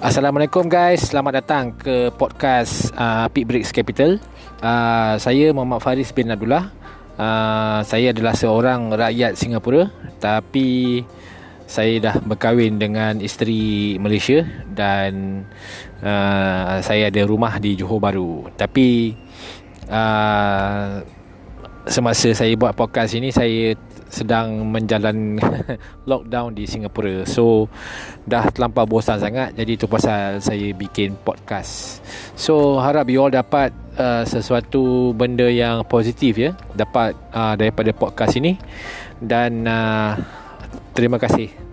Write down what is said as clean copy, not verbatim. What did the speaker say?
Assalamualaikum guys, selamat datang ke podcast Peak Breaks Capital. Saya Muhammad Faris bin Abdullah. Saya adalah seorang rakyat Singapura, tapi saya dah berkahwin dengan isteri Malaysia dan saya ada rumah di Johor Bahru. Tapi semasa saya buat podcast ini, saya sedang menjalan lockdown di Singapura. So dah terlampau bosan sangat, jadi itu pasal saya bikin podcast. So harap you all dapat sesuatu benda yang positif ya, dapat daripada podcast ini. Dan terima kasih.